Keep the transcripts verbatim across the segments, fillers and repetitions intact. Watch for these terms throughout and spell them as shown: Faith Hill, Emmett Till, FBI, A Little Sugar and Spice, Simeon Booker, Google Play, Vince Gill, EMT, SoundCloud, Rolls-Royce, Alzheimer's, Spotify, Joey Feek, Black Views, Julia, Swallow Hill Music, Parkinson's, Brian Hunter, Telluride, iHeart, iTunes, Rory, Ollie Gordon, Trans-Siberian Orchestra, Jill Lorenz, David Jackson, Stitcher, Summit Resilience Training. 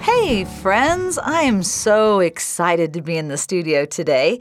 Hey friends, I am so excited to be in the studio today.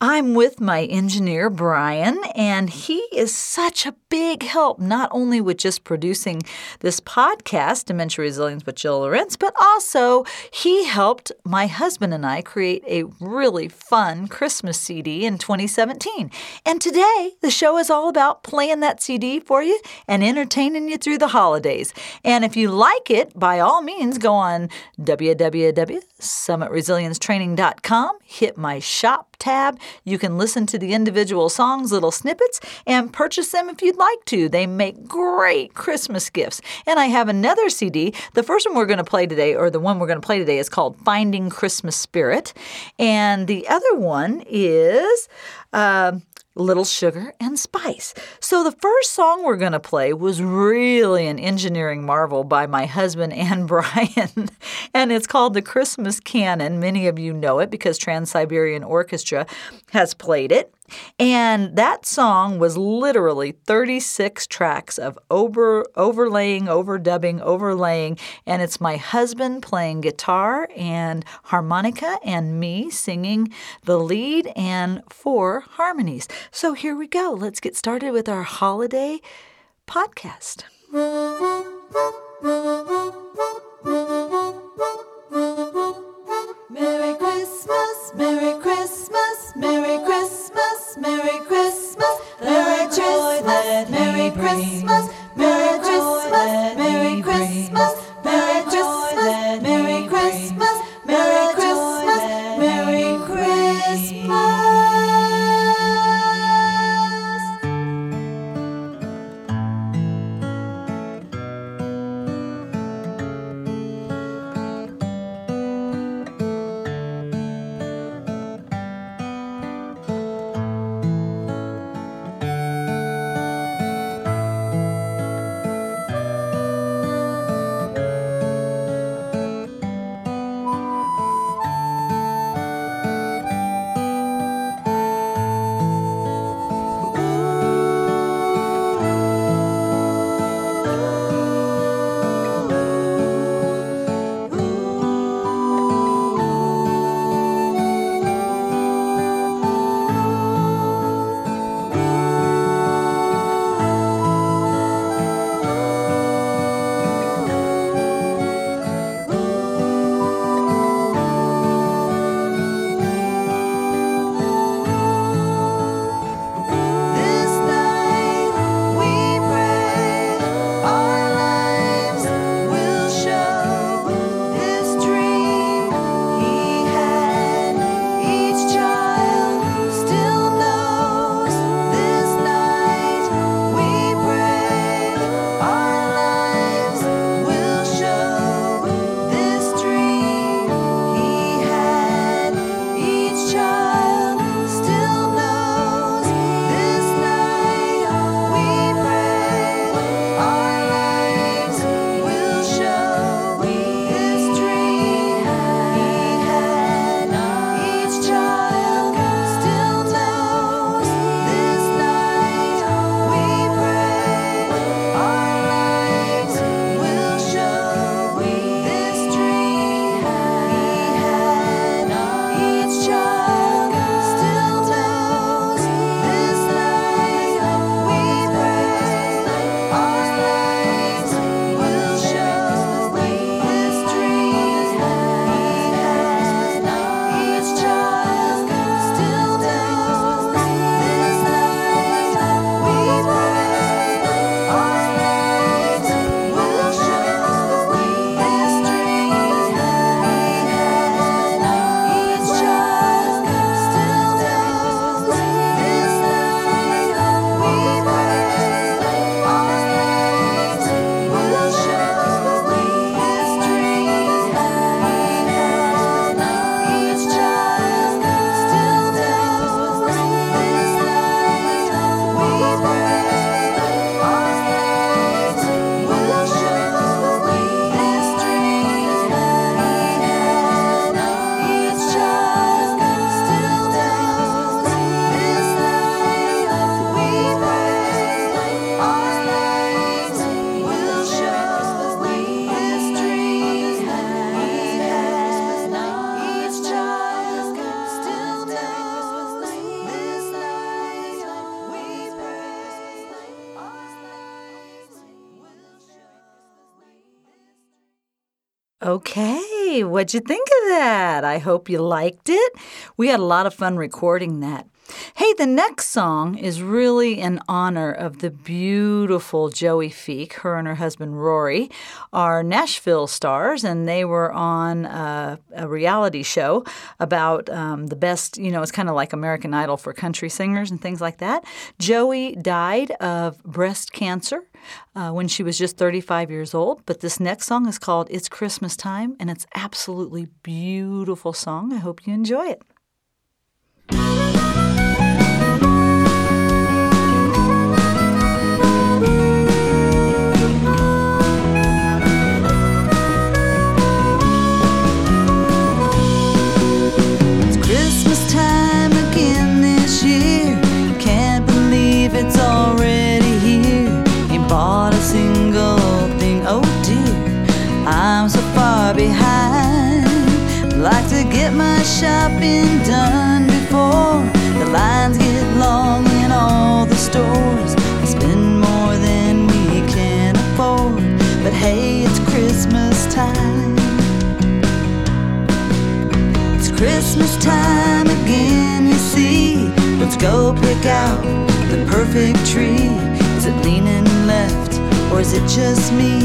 I'm with my engineer, Brian, and he is such a big help, not only with just producing this podcast, Dementia Resilience with Jill Lorenz, but also he helped my husband and I create a really fun Christmas C D in twenty seventeen. And today, the show is all about playing that C D for you and entertaining you through the holidays. And if you like it, by all means, go on w w w dot summit resilience training dot com, hit my shop tab. You can listen to the individual songs, little snippets, and purchase them if you'd like to. They make great Christmas gifts. And I have another C D. The first one we're going to play today, or the one we're going to play today, is called Finding Christmas Spirit. And the other one is Uh, Little Sugar and Spice. So the first song we're going to play was really an engineering marvel by my husband and Brian, and it's called The Christmas Canon. Many of you know it because Trans-Siberian Orchestra has played it. And that song was literally thirty-six tracks of over overlaying, overdubbing, overlaying, and it's my husband playing guitar and harmonica and me singing the lead and four harmonies. So here we go. Let's get started with our holiday podcast. Merry Christmas, Merry Christmas, Merry Christmas, Merry Christmas, Merry Christmas, Merry Christmas, Merry Christmas, Merry Christmas, Merry Christmas, Merry Christmas, Merry Christmas, Merry Christmas. Okay, what'd you think of that? I hope you liked it. We had a lot of fun recording that. Hey, the next song is really in honor of the beautiful Joey Feek. Her and her husband, Rory, are Nashville stars, and they were on a, a reality show about um, the best, you know, it's kind of like American Idol for country singers and things like that. Joey died of breast cancer uh, when she was just thirty-five years old, but this next song is called It's Christmas Time, and it's absolutely beautiful song. I hope you enjoy it. It's already here, ain't bought a single thing, oh dear, I'm so far behind. I'd like to get my shopping done before the lines get long in all the stores. I spend more than we can afford, but hey, it's Christmas time. It's Christmas time again, you see. Let's go pick out the perfect tree. Is it leaning left or is it just me?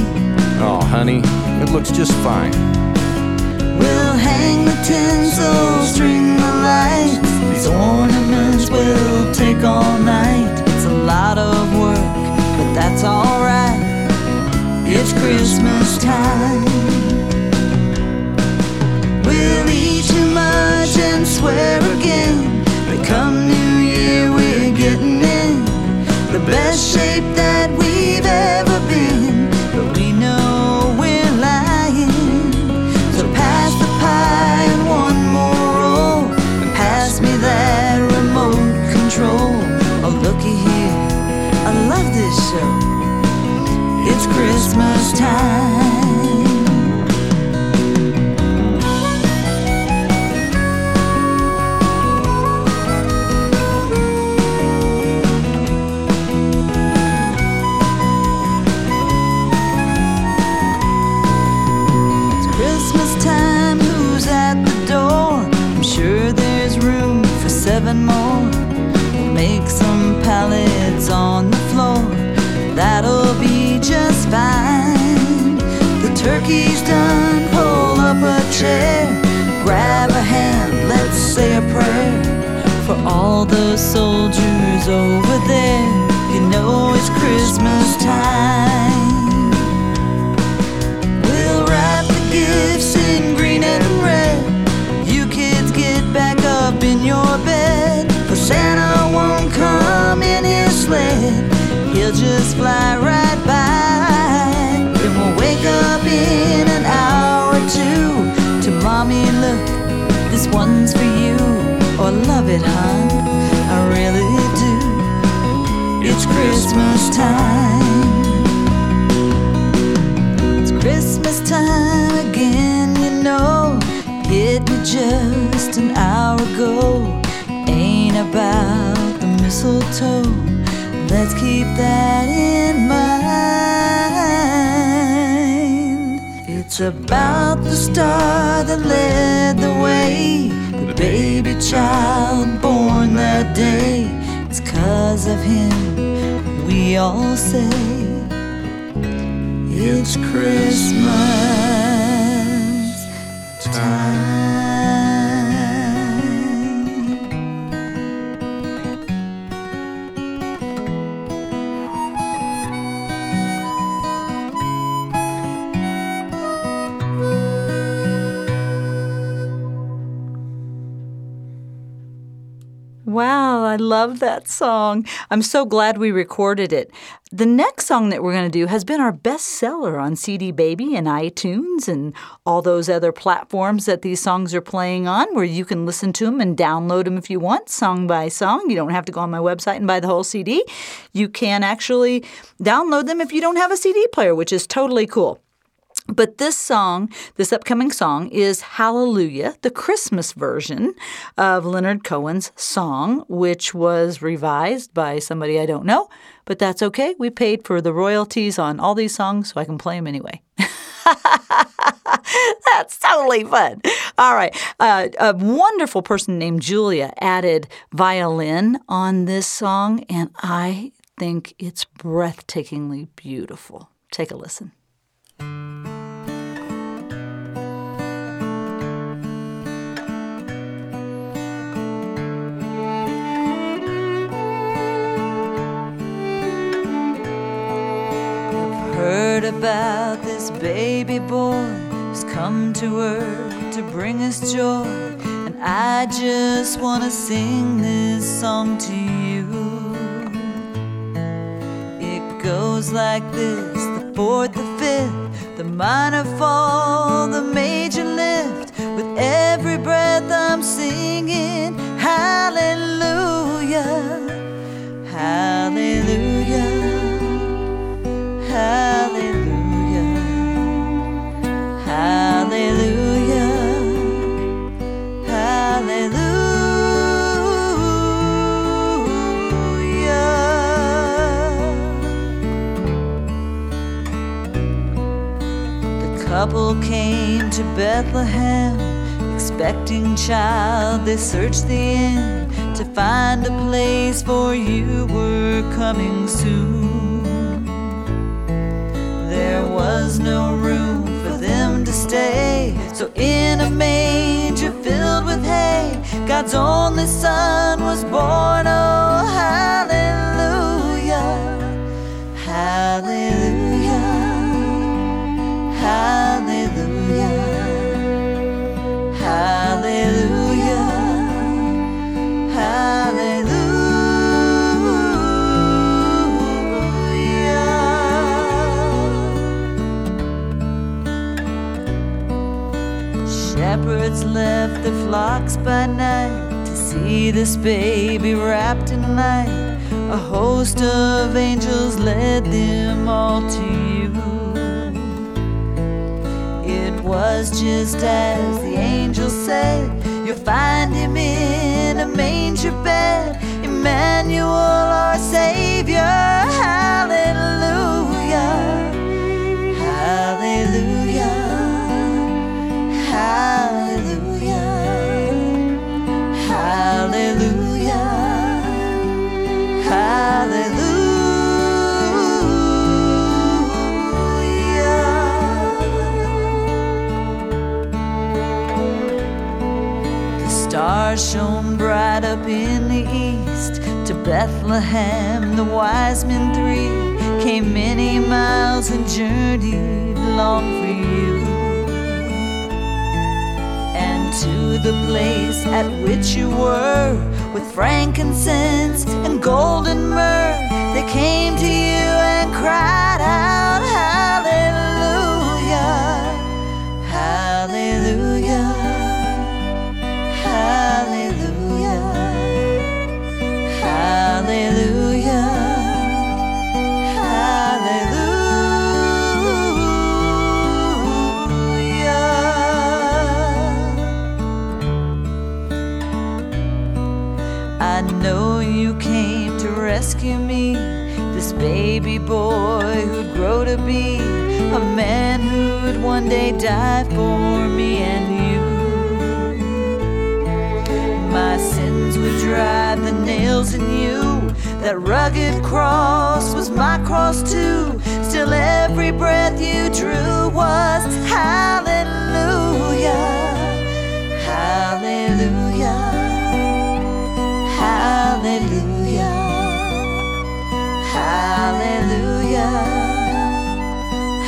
Oh, honey, it looks just fine. We'll hang the tinsel, string the lights. These ornaments will take all night. It's a lot of work, but that's alright. It's Christmas time. We'll eat too much and swear again, but come New Year we're getting it. The best shape that we've ever been, but we know we're lying. So pass the pie and one more roll, and pass me that remote control. Oh, looky here, I love this show. It's Christmas time. Seven more, we'll make some pallets on the floor. That'll be just fine. The turkey's done, pull up a chair, grab a hand, let's say a prayer for all the soldiers over there. You know it's Christmas time. We'll wrap the gifts in green and red. You kids get back up in your bed. Santa won't come in his sled, he'll just fly right by. Then we'll wake up in an hour or two to mommy, look, this one's for you. Oh, love it, hon, I really do. It's Christmas time. It's Christmas time again, you know. Hit me just an hour ago. Ain't about the mistletoe, let's keep that in mind. It's about the star that led the way, the baby child born that day. It's 'cause of him we all say it's Christmas time. Wow, I love that song. I'm so glad we recorded it. The next song that we're going to do has been our bestseller on C D Baby and iTunes and all those other platforms that these songs are playing on, where you can listen to them and download them if you want, song by song. You don't have to go on my website and buy the whole C D. You can actually download them if you don't have a C D player, which is totally cool. But this song, this upcoming song, is Hallelujah, the Christmas version of Leonard Cohen's song, which was revised by somebody I don't know. But that's okay. We paid for the royalties on all these songs, so I can play them anyway. That's totally fun. All right. Uh, a wonderful person named Julia added violin on this song, and I think it's breathtakingly beautiful. Take a listen. Heard about this baby boy who's come to earth to bring us joy, and I just want to sing this song to you. It goes like this: the fourth, the fifth, the minor fall, the major lift. With every breath I'm singing hallelujah, hallelujah, hallelujah, hallelujah, hallelujah. The couple came to Bethlehem, expecting child. They searched the inn to find a place, for you were coming soon. There was no room for them to stay, so in a manger filled with hay, God's only Son was born. Oh, hallelujah, hallelujah, hallelujah, hallelujah, hallelujah. Shepherds left their flocks by night to see this baby wrapped in light. A host of angels led them all to you. It was just as the angel said, you'll find him in a manger bed, Emmanuel, our Savior. Hallelujah, hallelujah, hallelujah, hallelujah, hallelujah. The stars shone bright up in the east. To Bethlehem the wise men three came many miles and journeyed long for you. To the place at which you were, with frankincense and golden myrrh, they came to you and cried out, hallelujah, hallelujah, hallelujah, hallelujah. Rescue me, this baby boy who'd grow to be a man who'd one day die for me and you. My sins would drive the nails in you. That rugged cross was my cross too. Still every breath you drew was hallelujah, hallelujah, hallelujah, hallelujah,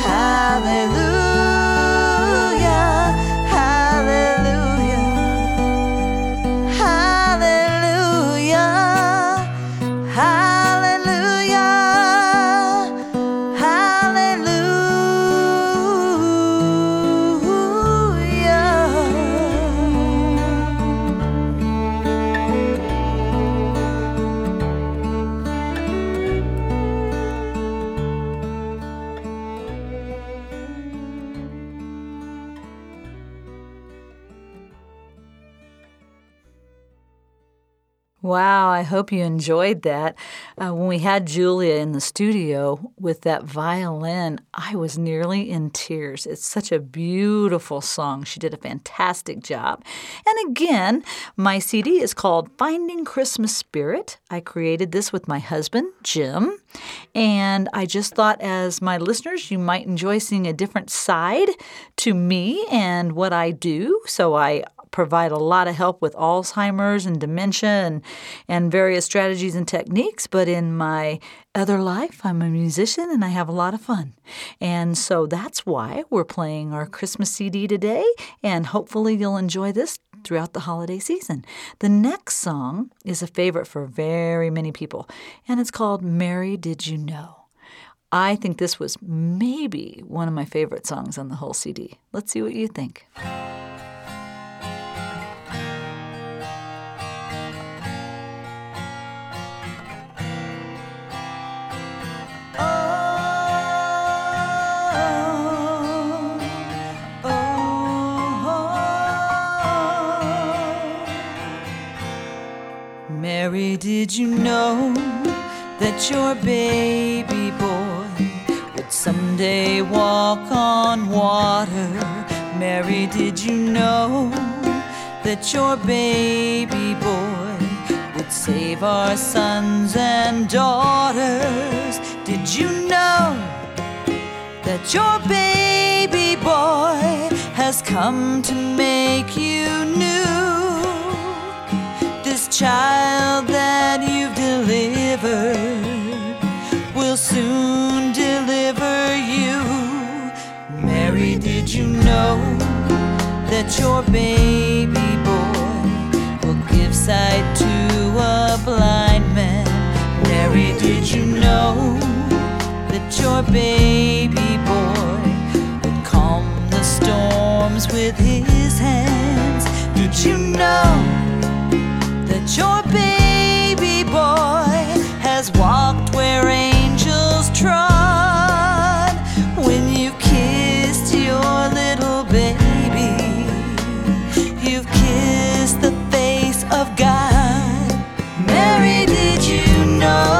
hallelujah, hallelujah, hallelujah, hallelujah, hallelujah. Wow, I hope you enjoyed that. Uh, when we had Julia in the studio with that violin, I was nearly in tears. It's such a beautiful song. She did a fantastic job. And again, my C D is called Finding Christmas Spirit. I created this with my husband, Jim, and I just thought as my listeners, you might enjoy seeing a different side to me and what I do. So I provide a lot of help with Alzheimer's and dementia and, and various strategies and techniques. But in my other life, I'm a musician and I have a lot of fun. And so that's why we're playing our Christmas C D today. And hopefully you'll enjoy this throughout the holiday season. The next song is a favorite for very many people, and it's called Mary, Did You Know? I think this was maybe one of my favorite songs on the whole C D. Let's see what you think. Mary, did you know that your baby boy would someday walk on water? Mary, did you know that your baby boy would save our sons and daughters? Did you know that your baby boy has come to make you new? Child that you've delivered will soon deliver you. Mary, did you know that your baby boy will give sight to a blind man? Mary, did you know that your baby boy would calm the storms with his hands? Did you know that your baby boy has walked where angels trod? When you kissed your little baby, you've kissed the face of God. Mary, did you know?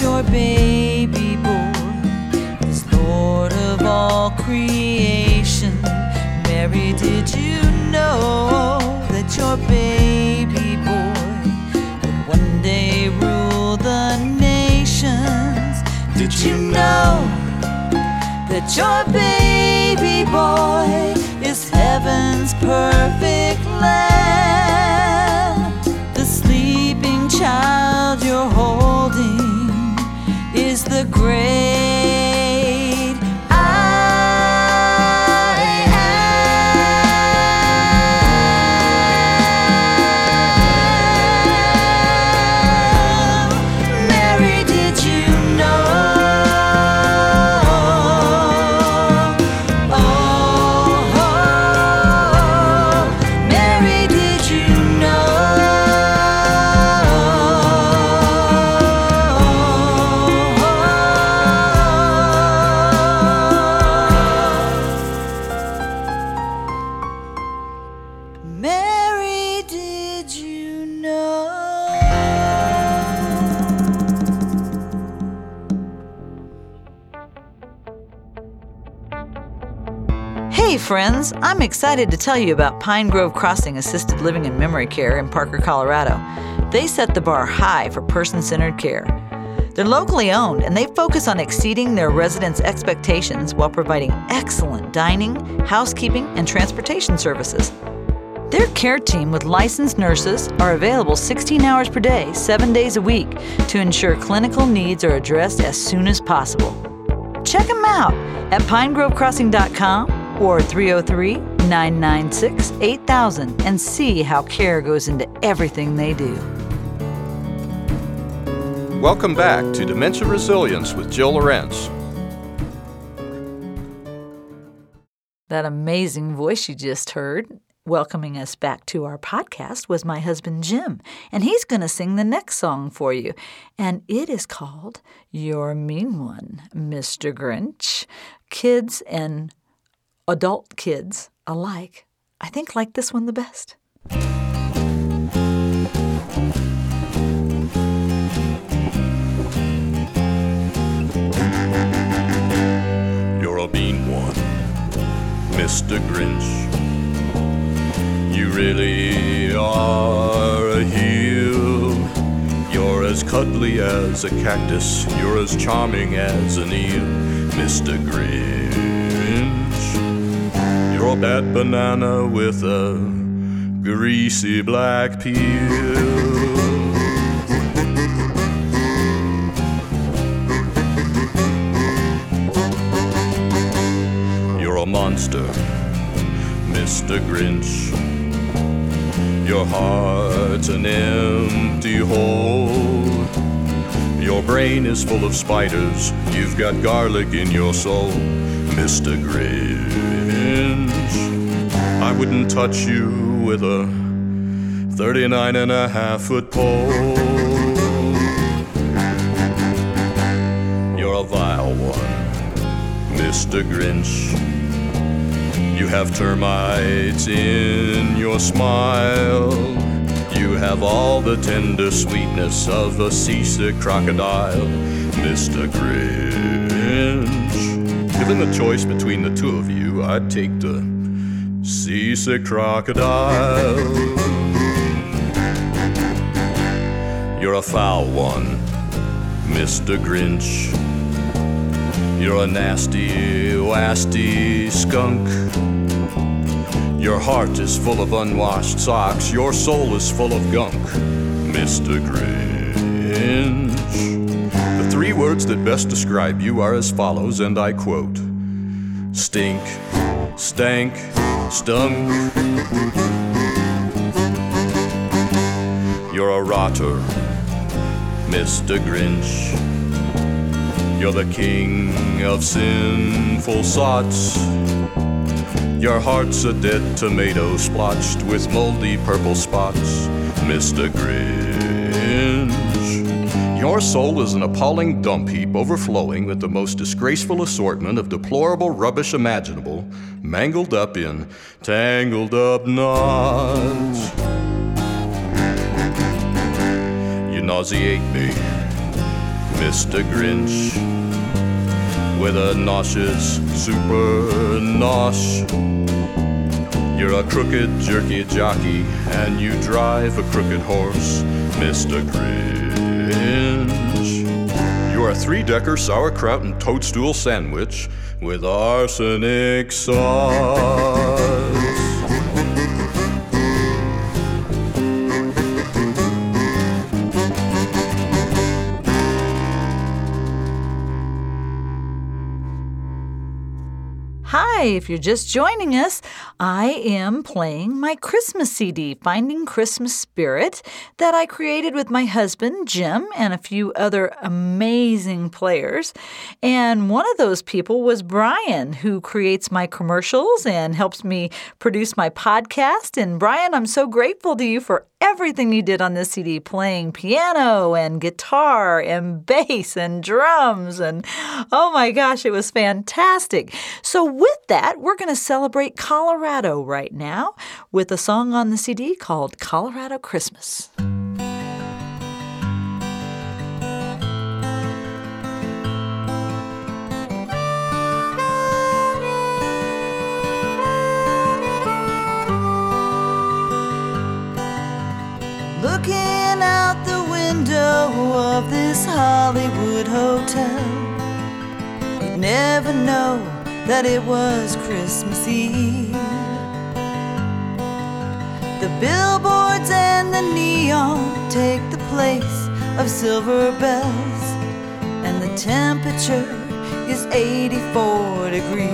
Your baby boy is Lord of all creation. Mary, did you know that your baby boy would one day rule the nations? Did you know that your baby boy is heaven's perfect land? The sleeping child you're holding is the great I am. Mary, did you know? Oh, oh, oh. Mary, did you know? Friends, I'm excited to tell you about Pine Grove Crossing Assisted Living and Memory Care in Parker, Colorado. They set the bar high for person-centered care. They're locally owned, and they focus on exceeding their residents' expectations while providing excellent dining, housekeeping, and transportation services. Their care team with licensed nurses are available sixteen hours per day, seven days a week, to ensure clinical needs are addressed as soon as possible. Check them out at pine grove crossing dot com or three oh three, nine nine six, eight thousand and see how care goes into everything they do. Welcome back to Dementia Resilience with Jill Lorenz. That amazing voice you just heard, welcoming us back to our podcast, was my husband Jim, and he's going to sing the next song for you, and it is called You're a Mean One, Mister Grinch. Kids and adult kids alike, I think, like this one the best. You're a mean one, Mister Grinch. You really are a heel. You're as cuddly as a cactus. You're as charming as an eel, Mister Grinch. You're a bad banana with a greasy black peel. You're a monster, Mister Grinch. Your heart's an empty hole. Your brain is full of spiders. You've got garlic in your soul, Mister Grinch. I wouldn't touch you with a thirty-nine and a half foot pole. You're a vile one, Mister Grinch. You have termites in your smile. You have all the tender sweetness of a seasick crocodile, Mister Grinch. Given the choice between the two of you, I'd take the seasick crocodile. You're a foul one, Mister Grinch. You're a nasty, wasty skunk. Your heart is full of unwashed socks. Your soul is full of gunk, Mister Grinch. The three words that best describe you are as follows, and I quote: stink, stank, stunk. You're a rotter, Mister Grinch. You're the king of sinful sots. Your heart's a dead tomato splotched with moldy purple spots, Mister Grinch. Your soul is an appalling dump heap overflowing with the most disgraceful assortment of deplorable rubbish imaginable, mangled up in tangled up knots. You nauseate me, Mister Grinch, with a nauseous super nosh. You're a crooked jerky jockey, and you drive a crooked horse, Mister Grinch. You're a three-decker sauerkraut and toadstool sandwich with arsenic sauce. If you're just joining us, I am playing my Christmas C D, Finding Christmas Spirit, that I created with my husband, Jim, and a few other amazing players. And one of those people was Brian, who creates my commercials and helps me produce my podcast. And Brian, I'm so grateful to you for everything you did on this C D, playing piano and guitar and bass and drums. And oh my gosh, it was fantastic. So with that, we're going to celebrate Colorado right now with a song on the C D called Colorado Christmas. Looking out the window of this Hollywood hotel, you'd never know that it was Christmas Eve. the billboards and the neon take the place of silver bells, and the temperature is eighty-four degrees.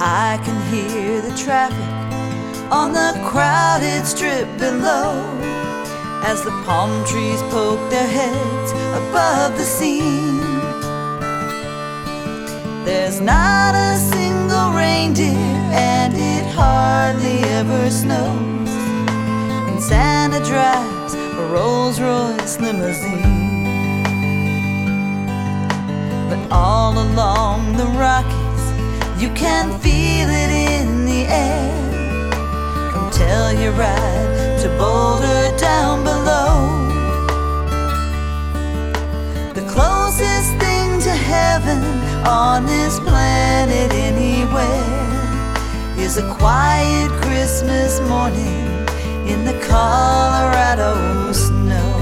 I can hear the traffic on the crowded strip below as the palm trees poke their heads above the scene. There's not a single reindeer, and it hardly ever snows, and Santa drives a Rolls-Royce limousine. But all along the Rocky, you can feel it in the air, from Telluride to Boulder down below. The closest thing to heaven on this planet anywhere is a quiet Christmas morning in the Colorado snow.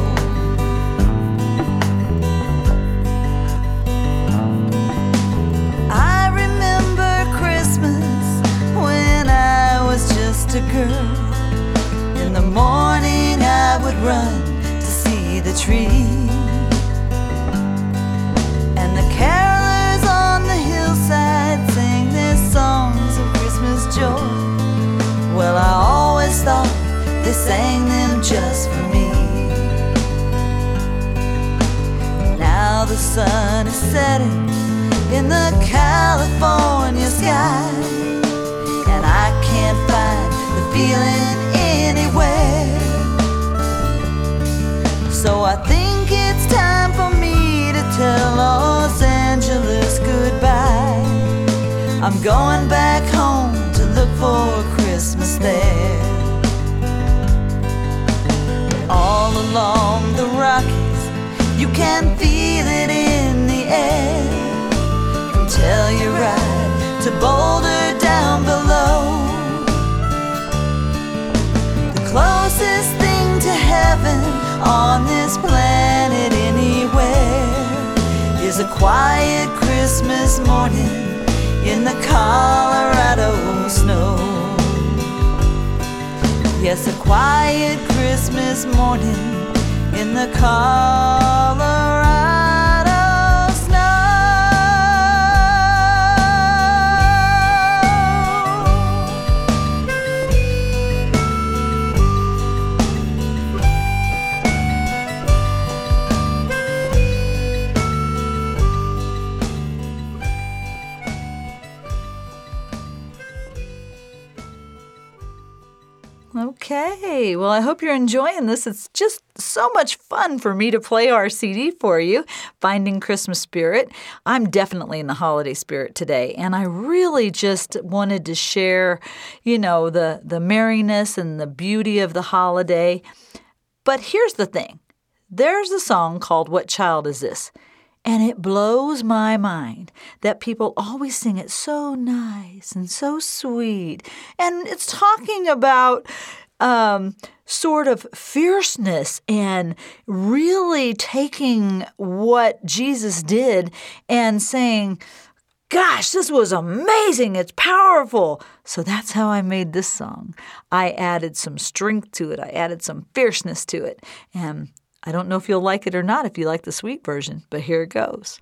A girl. In the morning I would run to see the tree, and the carolers on the hillside sang their songs of Christmas joy. Well, I always thought they sang them just for me. Now the sun is setting in the California sky, and I can't find the feeling anywhere. So I think it's time for me to tell Los Angeles goodbye. I'm going back home to look for Christmas there. But all along the Rockies, you can feel it in the air, from Telluride to Boulder down below. Closest thing to heaven on this planet anywhere is a quiet Christmas morning in the Colorado snow. Yes, a quiet Christmas morning in the Colorado. Okay, well, I hope you're enjoying this. It's just so much fun for me to play our C D for you, Finding Christmas Spirit. I'm definitely in the holiday spirit today, and I really just wanted to share, you know, the, the merriness and the beauty of the holiday. But here's the thing. There's a song called What Child Is This? And it blows my mind that people always sing it so nice and so sweet. And it's talking about um, sort of fierceness and really taking what Jesus did and saying, gosh, this was amazing. It's powerful. So that's how I made this song. I added some strength to it. I added some fierceness to it. And I don't know if you'll like it or not if you like the sweet version, but here it goes.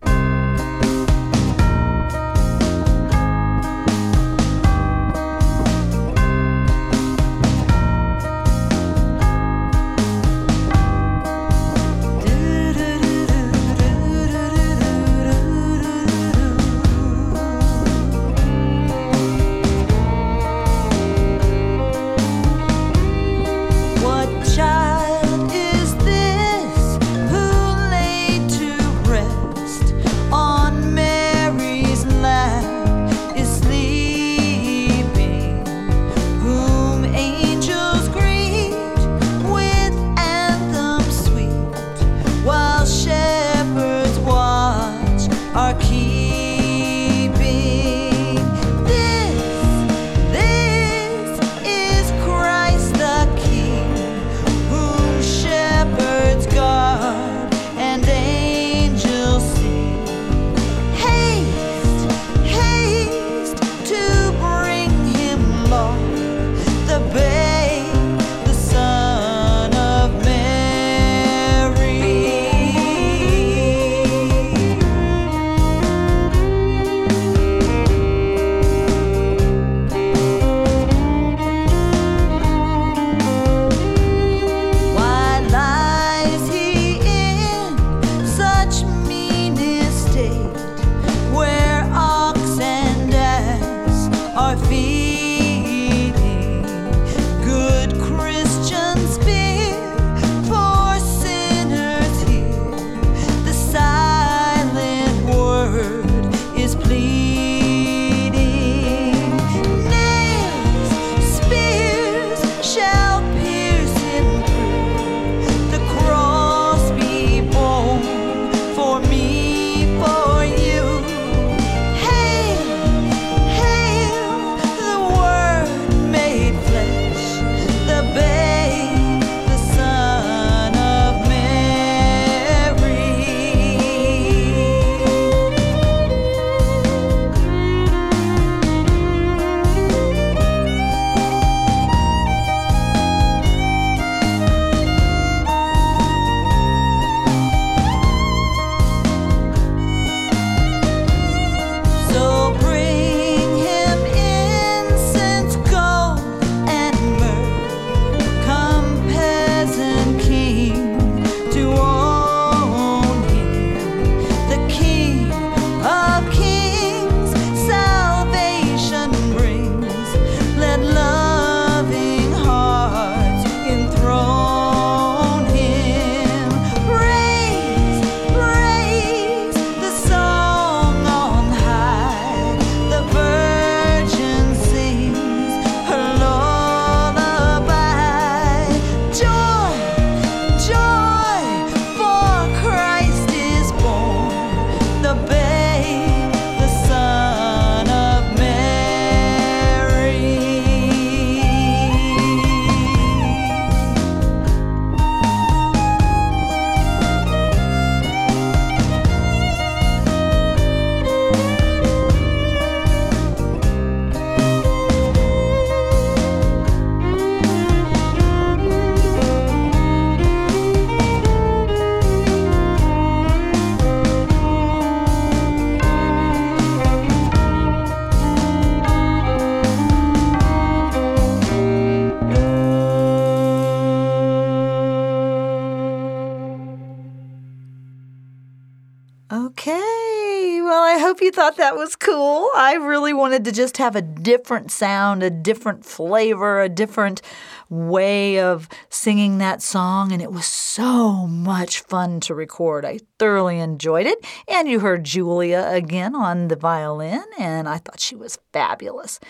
you thought that was cool. I really wanted to just have a different sound, a different flavor, a different way of singing that song, and it was so much fun to record. I thoroughly enjoyed it, and you heard Julia again on the violin, and I thought she was fabulous.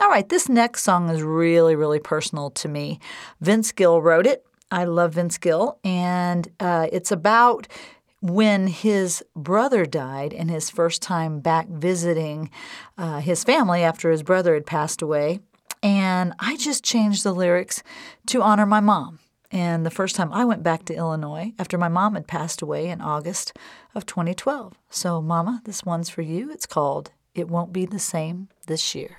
All right, this next song is really, really personal to me. Vince Gill wrote it. I love Vince Gill, and uh, it's about when his brother died and his first time back visiting uh, his family after his brother had passed away. And I just changed the lyrics to honor my mom. And the first time I went back to Illinois after my mom had passed away in August of twenty twelve. So, Mama, this one's for you. It's called It Won't Be the Same This Year.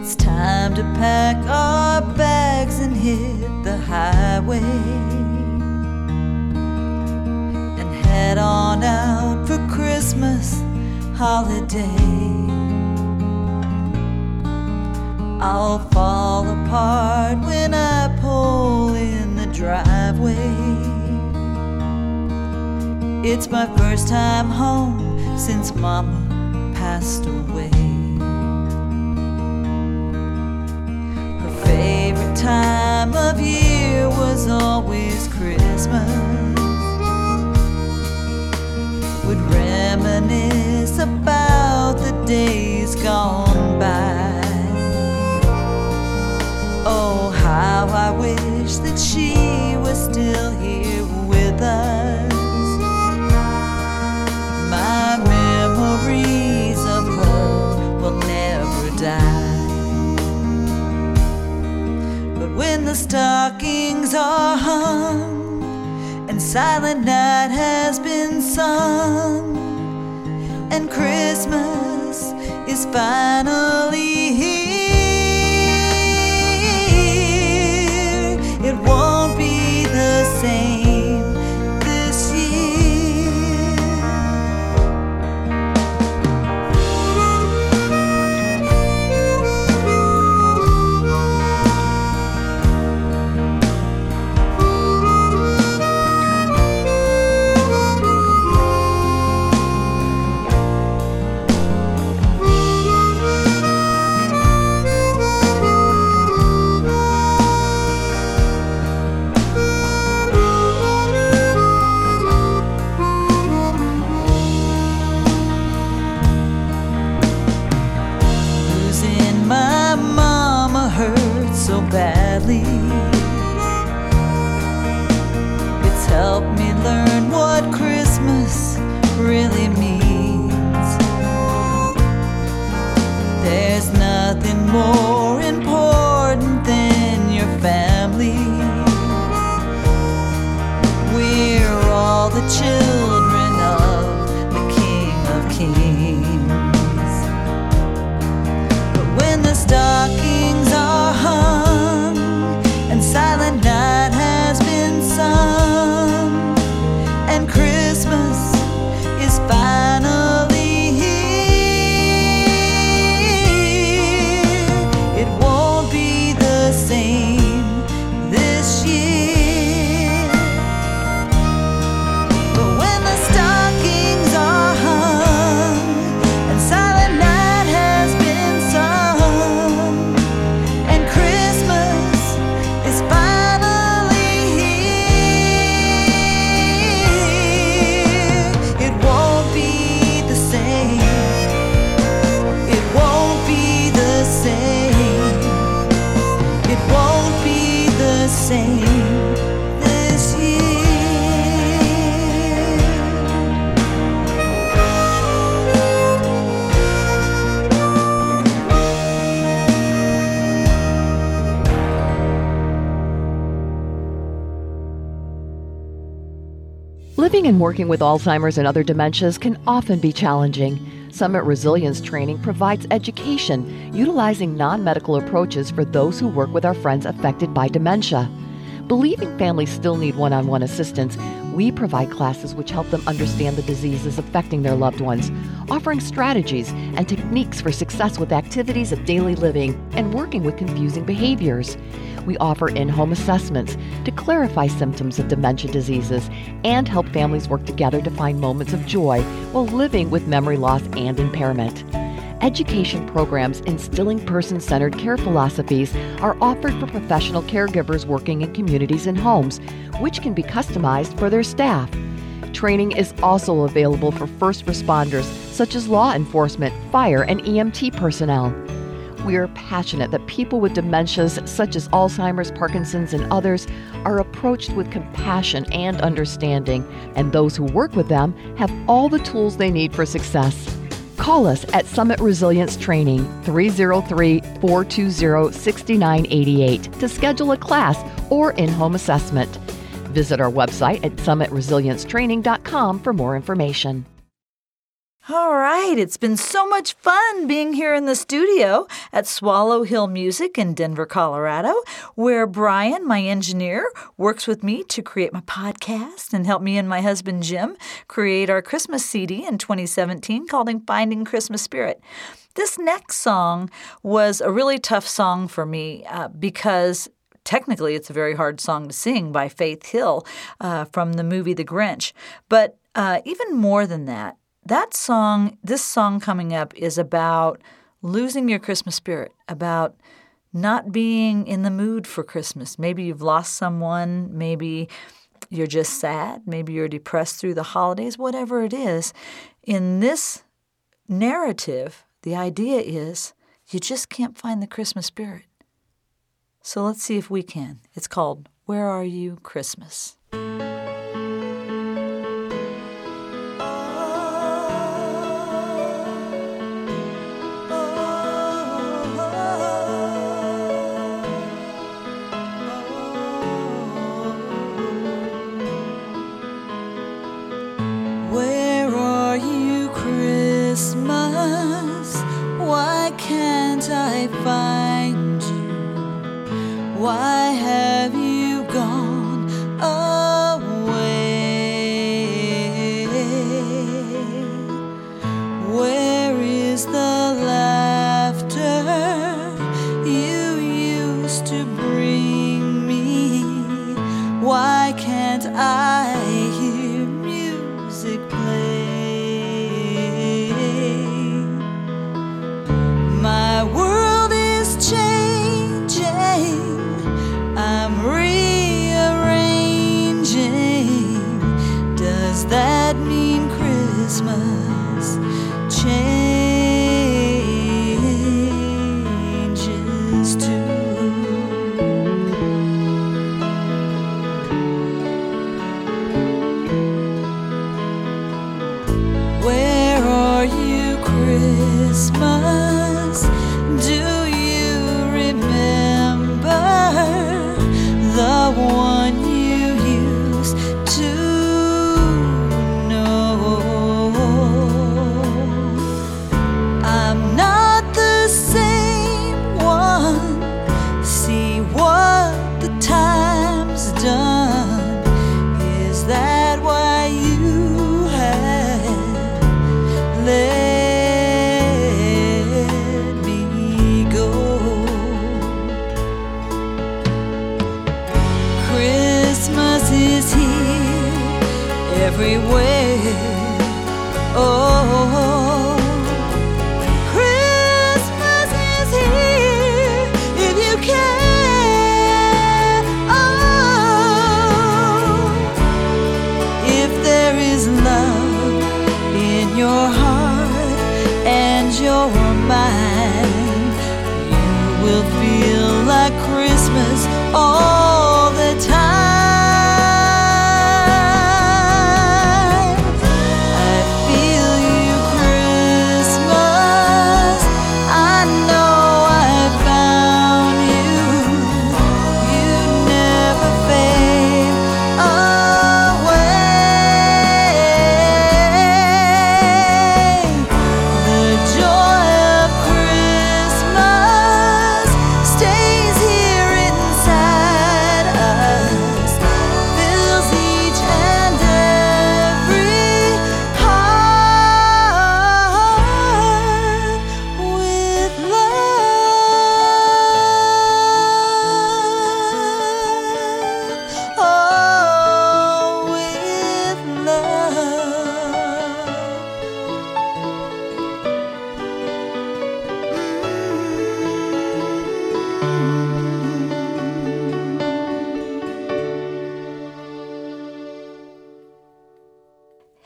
It's time to pack our bags and hit the highway and head on out for Christmas holiday. I'll fall apart when I pull in the driveway. It's my first time home since Mama passed away. Favorite time of year was always Christmas. Would reminisce about the days gone by. Oh, how I wish that she was still here with us. My memories of home will never die. When the stockings are hung and Silent Night has been sung and Christmas is finally here, it won't be the same this year. Badly. It's helped me learn what Christmas really means. There's nothing more important than your family. We're all the children of the King of Kings. But when the stockings are hung, Silent Night has been sung, and Christmas is finally here. It won't be the same this year. But when the stockings are hung, and Silent Night has been sung, and Christmas it's finally here. It won't be the same. It won't be the same. It won't be the same this year. Living and working with Alzheimer's and other dementias can often be challenging. Summit Resilience Training provides education utilizing non-medical approaches for those who work with our friends affected by dementia. Believing families still need one-on-one assistance, we provide classes which help them understand the diseases affecting their loved ones, offering strategies and techniques for success with activities of daily living and working with confusing behaviors. We offer in-home assessments to clarify symptoms of dementia diseases and help families work together to find moments of joy while living with memory loss and impairment. Education programs instilling person-centered care philosophies are offered for professional caregivers working in communities and homes, which can be customized for their staff. Training is also available for first responders, such as law enforcement, fire, and E M T personnel. We are passionate that people with dementias, such as Alzheimer's, Parkinson's, and others, are approached with compassion and understanding, and those who work with them have all the tools they need for success. Call us at Summit Resilience Training, three oh three, four two zero, six nine eight eight, to schedule a class or in-home assessment. Visit our website at summit resilience training dot com for more information. All right, it's been so much fun being here in the studio at Swallow Hill Music in Denver, Colorado, where Brian, my engineer, works with me to create my podcast and help me and my husband Jim create our Christmas C D in twenty seventeen called Finding Christmas Spirit. This next song was a really tough song for me uh, because technically it's a very hard song to sing by Faith Hill uh, from the movie The Grinch. But uh, even more than that, That song, this song coming up is about losing your Christmas spirit, about not being in the mood for Christmas. Maybe you've lost someone. Maybe you're just sad. Maybe you're depressed through the holidays, whatever it is. In this narrative, the idea is you just can't find the Christmas spirit. So let's see if we can. It's called Where Are You Christmas? Stays here inside.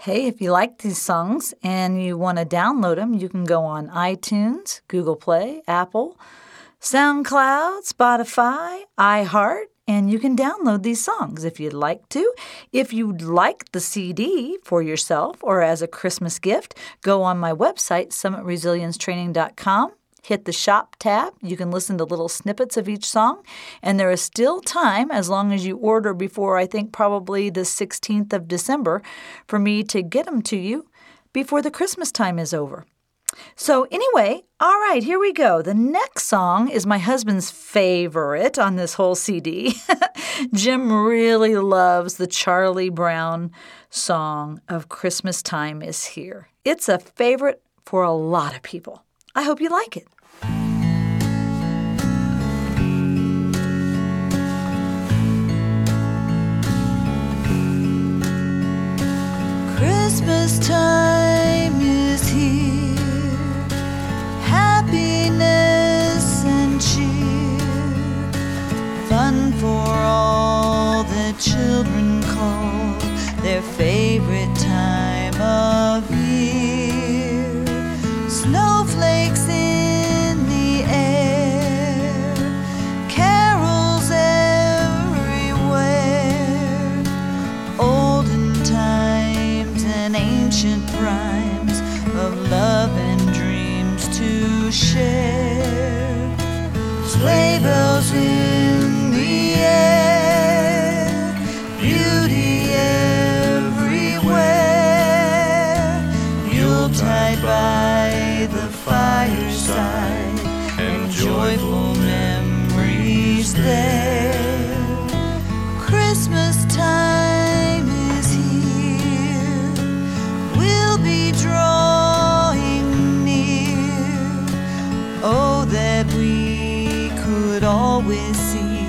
Hey, if you like these songs and you want to download them, you can go on iTunes, Google Play, Apple, SoundCloud, Spotify, iHeart, and you can download these songs if you'd like to. If you'd like the C D for yourself or as a Christmas gift, go on my website, summit resilience training dot com. Hit the shop tab. You can listen to little snippets of each song. And there is still time, as long as you order before, I think, probably the sixteenth of December, for me to get them to you before the Christmas time is over. So anyway, all right, here we go. The next song is my husband's favorite on this whole C D. Jim really loves the Charlie Brown song of Christmas Time Is Here. It's a favorite for a lot of people. I hope you like it. Christmas time is here, happiness and cheer, fun for all the children call their favorite time of year. Snowflakes in the air, carols everywhere, olden times and ancient rhymes of love and dreams to share. Sleigh bells in the air, beauty everywhere, Yuletide by the fireside and joyful memories there. Christmas time is here, we'll be drawing near. Oh, that we could always see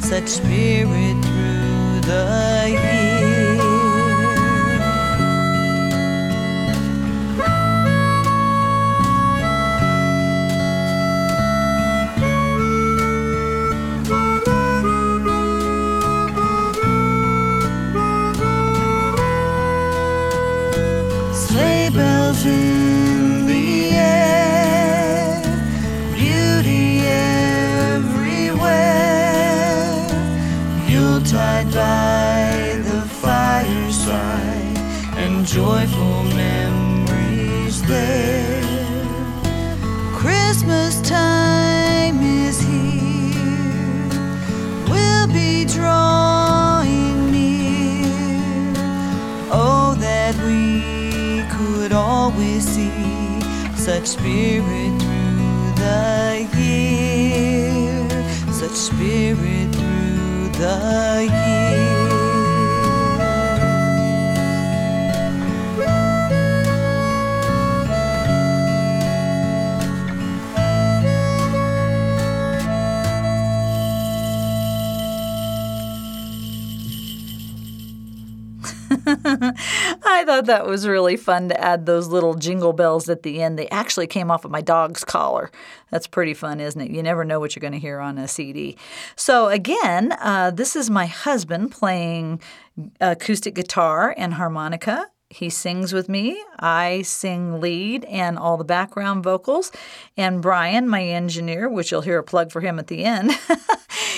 such spirit through the year. In the air, beauty everywhere, Yuletide by the fireside and joyful memories there. Christmas time is here, we'll be drawing near. Oh, that we could always see such spirit through the year, such spirit through the year. I thought that was really fun to add those little jingle bells at the end. They actually came off of my dog's collar. That's pretty fun, isn't it? You never know what you're going to hear on a C D. So again, uh, this is my husband playing acoustic guitar and harmonica. He sings with me. I sing lead and all the background vocals. And Brian, my engineer, which you'll hear a plug for him at the end,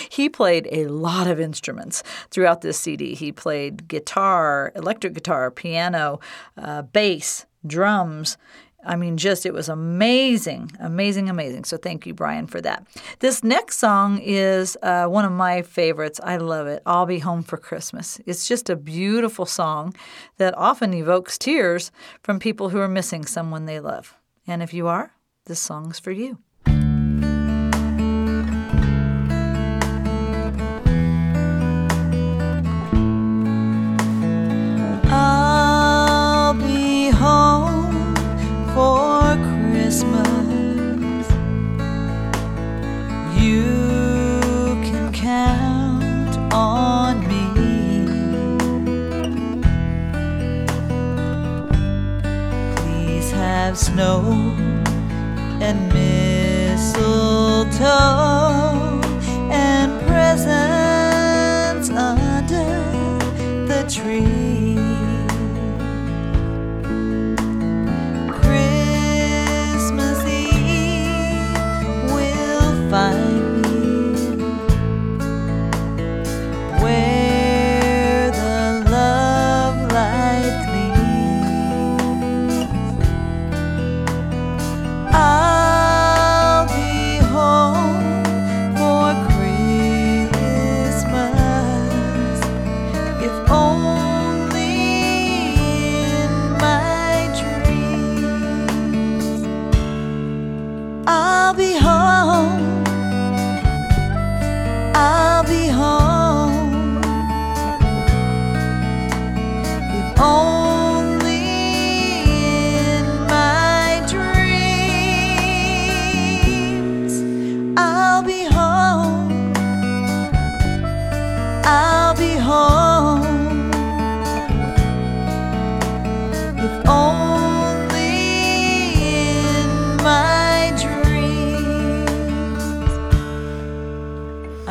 he played a lot of instruments throughout this C D. He played guitar, electric guitar, piano, uh, bass, drums. I mean, just it was amazing, amazing, amazing. So thank you, Brian, for that. This next song is uh, one of my favorites. I love it. I'll Be Home for Christmas. It's just a beautiful song that often evokes tears from people who are missing someone they love. And if you are, this song's for you. I'll be home for Christmas, you can count on me. Please have snow and mistletoe and presents under the tree.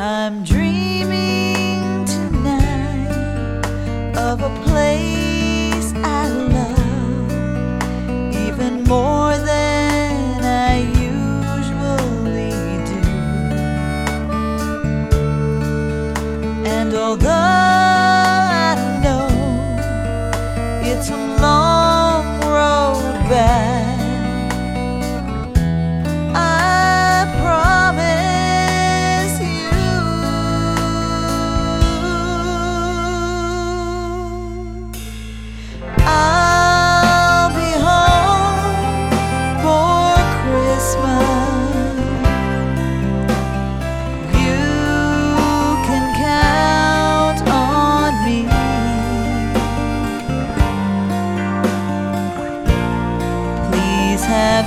I'm dreaming tonight of a place I love even more than I usually do. And although I know it's a long road back,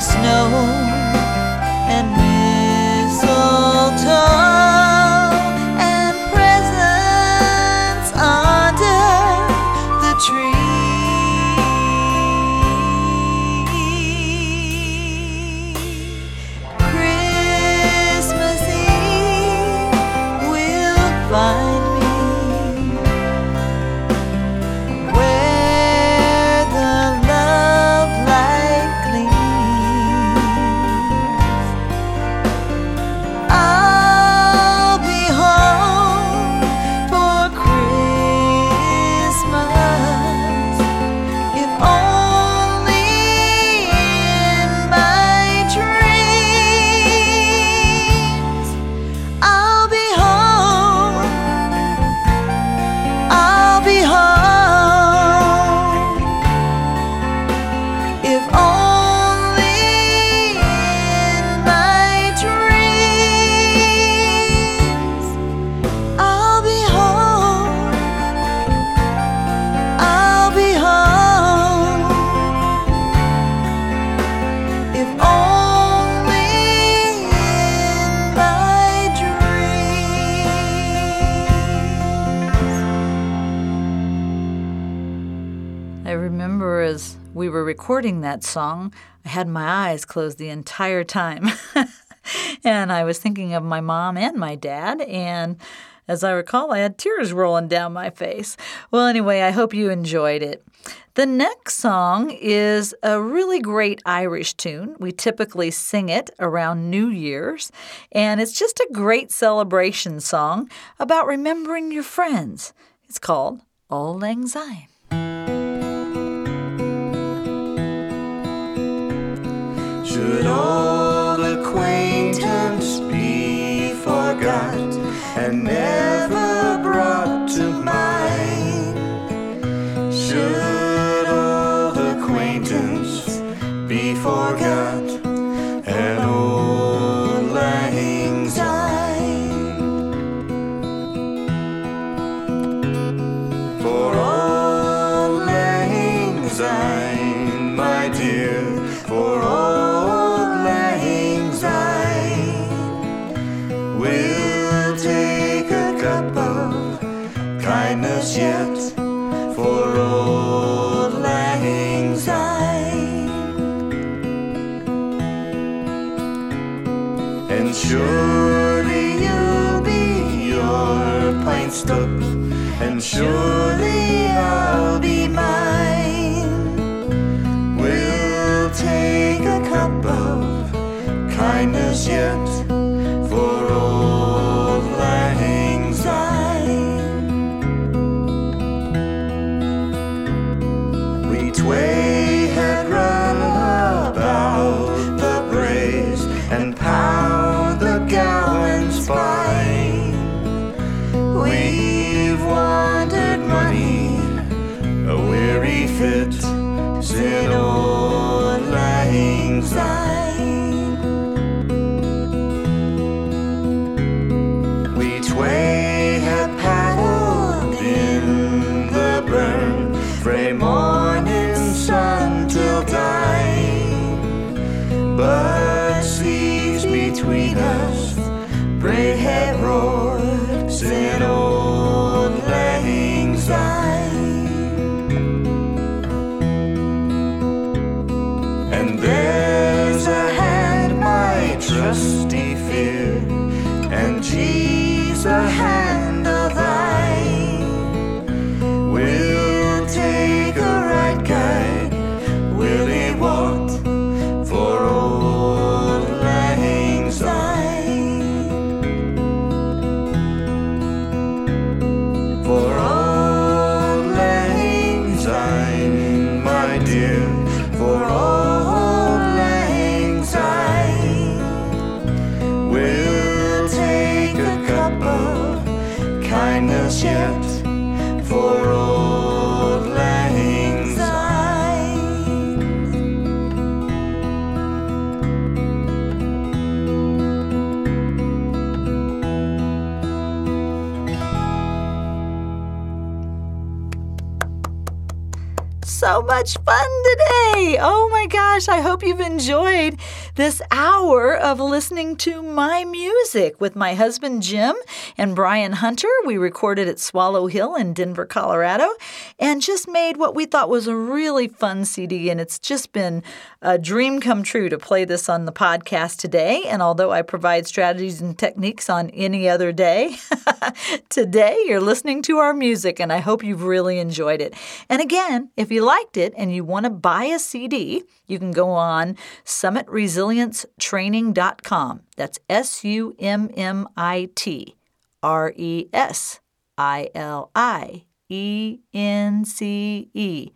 snow and mistletoe and presents under the tree. Christmas Eve will find me where the love light gleams. Recording that song, I had my eyes closed the entire time. And I was thinking of my mom and my dad, and as I recall, I had tears rolling down my face. Well, anyway, I hope you enjoyed it. The next song is a really great Irish tune. We typically sing it around New Year's, and it's just a great celebration song about remembering your friends. It's called Auld Lang Syne. Should old acquaintance be forgot and never brought to mind? Should old acquaintance be forgot and auld lang syne? For auld lang syne, my dear, for auld yet, for auld lang syne. And surely you'll be your pint stub, and surely I'll be mine. We'll take a cup of kindness yet, for auld lang syne. Way had run about the braes and pound the gallant spine. We've wandered money, a weary fit, sin old lang syne. lifts a hand of thine. We'll take a right guide, will he walk for old lang syne? For old lang syne, my dear, for old. Yet for old lang syne. So much fun today! Oh my gosh, I hope you've enjoyed this hour of listening to my music with my husband, Jim, and Brian Hunter. We recorded at Swallow Hill in Denver, Colorado, and just made what we thought was a really fun C D. And it's just been a dream come true to play this on the podcast today. And although I provide strategies and techniques on any other day, today you're listening to our music, and I hope you've really enjoyed it. And again, if you liked it and you want to buy a C D, you can go on Summit Resilience Resilience Training dot com. That's S U M M I T R E S I L I E N C E.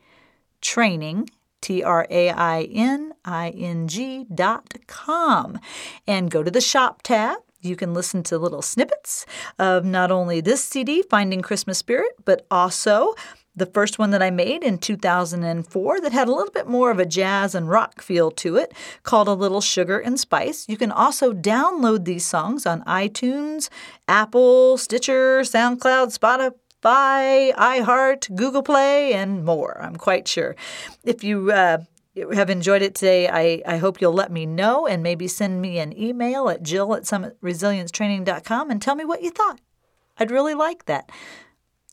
Training, T R A I N I N G dot com. And go to the shop tab. You can listen to little snippets of not only this C D, Finding Christmas Spirit, but also the first one that I made in two thousand four that had a little bit more of a jazz and rock feel to it, called A Little Sugar and Spice. You can also download these songs on iTunes, Apple, Stitcher, SoundCloud, Spotify, iHeart, Google Play, and more, I'm quite sure. If you uh, have enjoyed it today, I, I hope you'll let me know and maybe send me an email at jill at summit resilience training dot com and tell me what you thought. I'd really like that.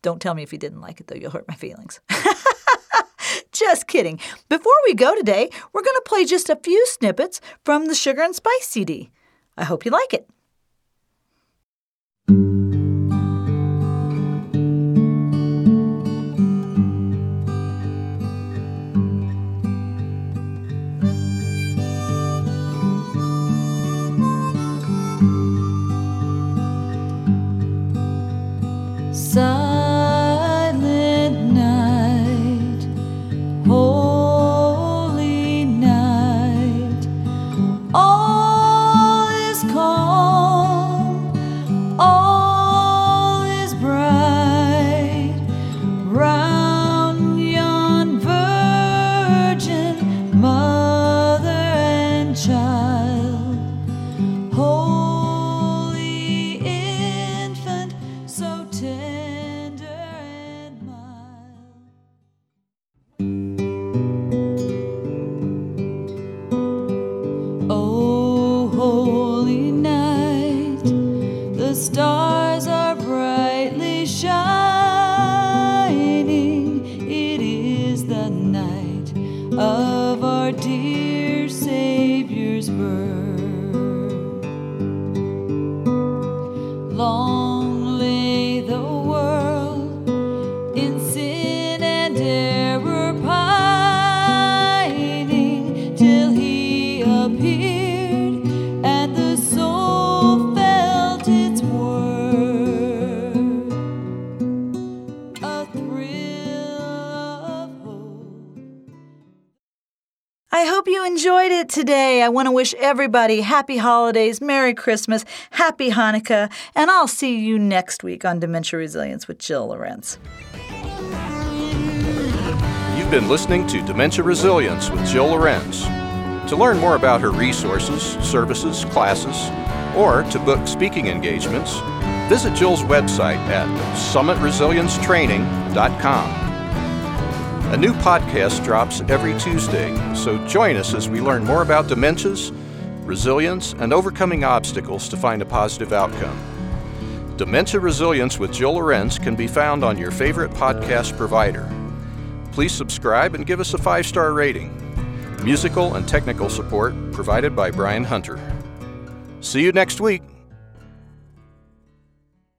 Don't tell me if you didn't like it, though. You'll hurt my feelings. Just kidding. Before we go today, we're going to play just a few snippets from the Sugar and Spice C D. I hope you like it. So today, I want to wish everybody happy holidays, Merry Christmas, Happy Hanukkah, and I'll see you next week on Dementia Resilience with Jill Lorenz. You've been listening to Dementia Resilience with Jill Lorenz. To learn more about her resources, services, classes, or to book speaking engagements, visit Jill's website at summit resilience training dot com. A new podcast drops every Tuesday, so join us as we learn more about dementias, resilience, and overcoming obstacles to find a positive outcome. Dementia Resilience with Jill Lorenz can be found on your favorite podcast provider. Please subscribe and give us a five-star rating. Musical and technical support provided by Brian Hunter. See you next week.